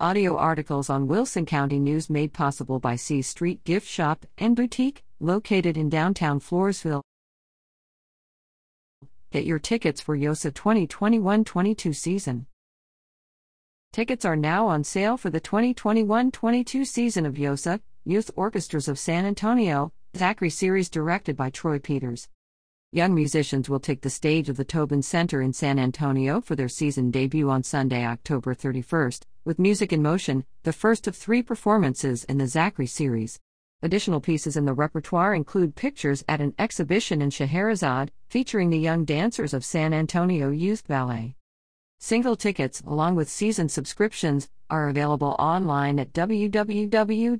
Audio articles on Wilson County News made possible by C Street Gift Shop and Boutique, located in downtown Floresville. Get your tickets for YOSA 2021-22 season. Tickets are now on sale for the 2021-22 season of YOSA, Youth Orchestras of San Antonio, Zachary Series directed by Troy Peters. Young musicians will take the stage of the Tobin Center in San Antonio for their season debut on Sunday, October 31st, with Music in Motion, the first of three performances in the Zachary Series. Additional pieces in the repertoire include Pictures at an Exhibition in Scheherazade, featuring the young dancers of San Antonio Youth Ballet. Single tickets, along with season subscriptions, are available online at www.tobincenter.org.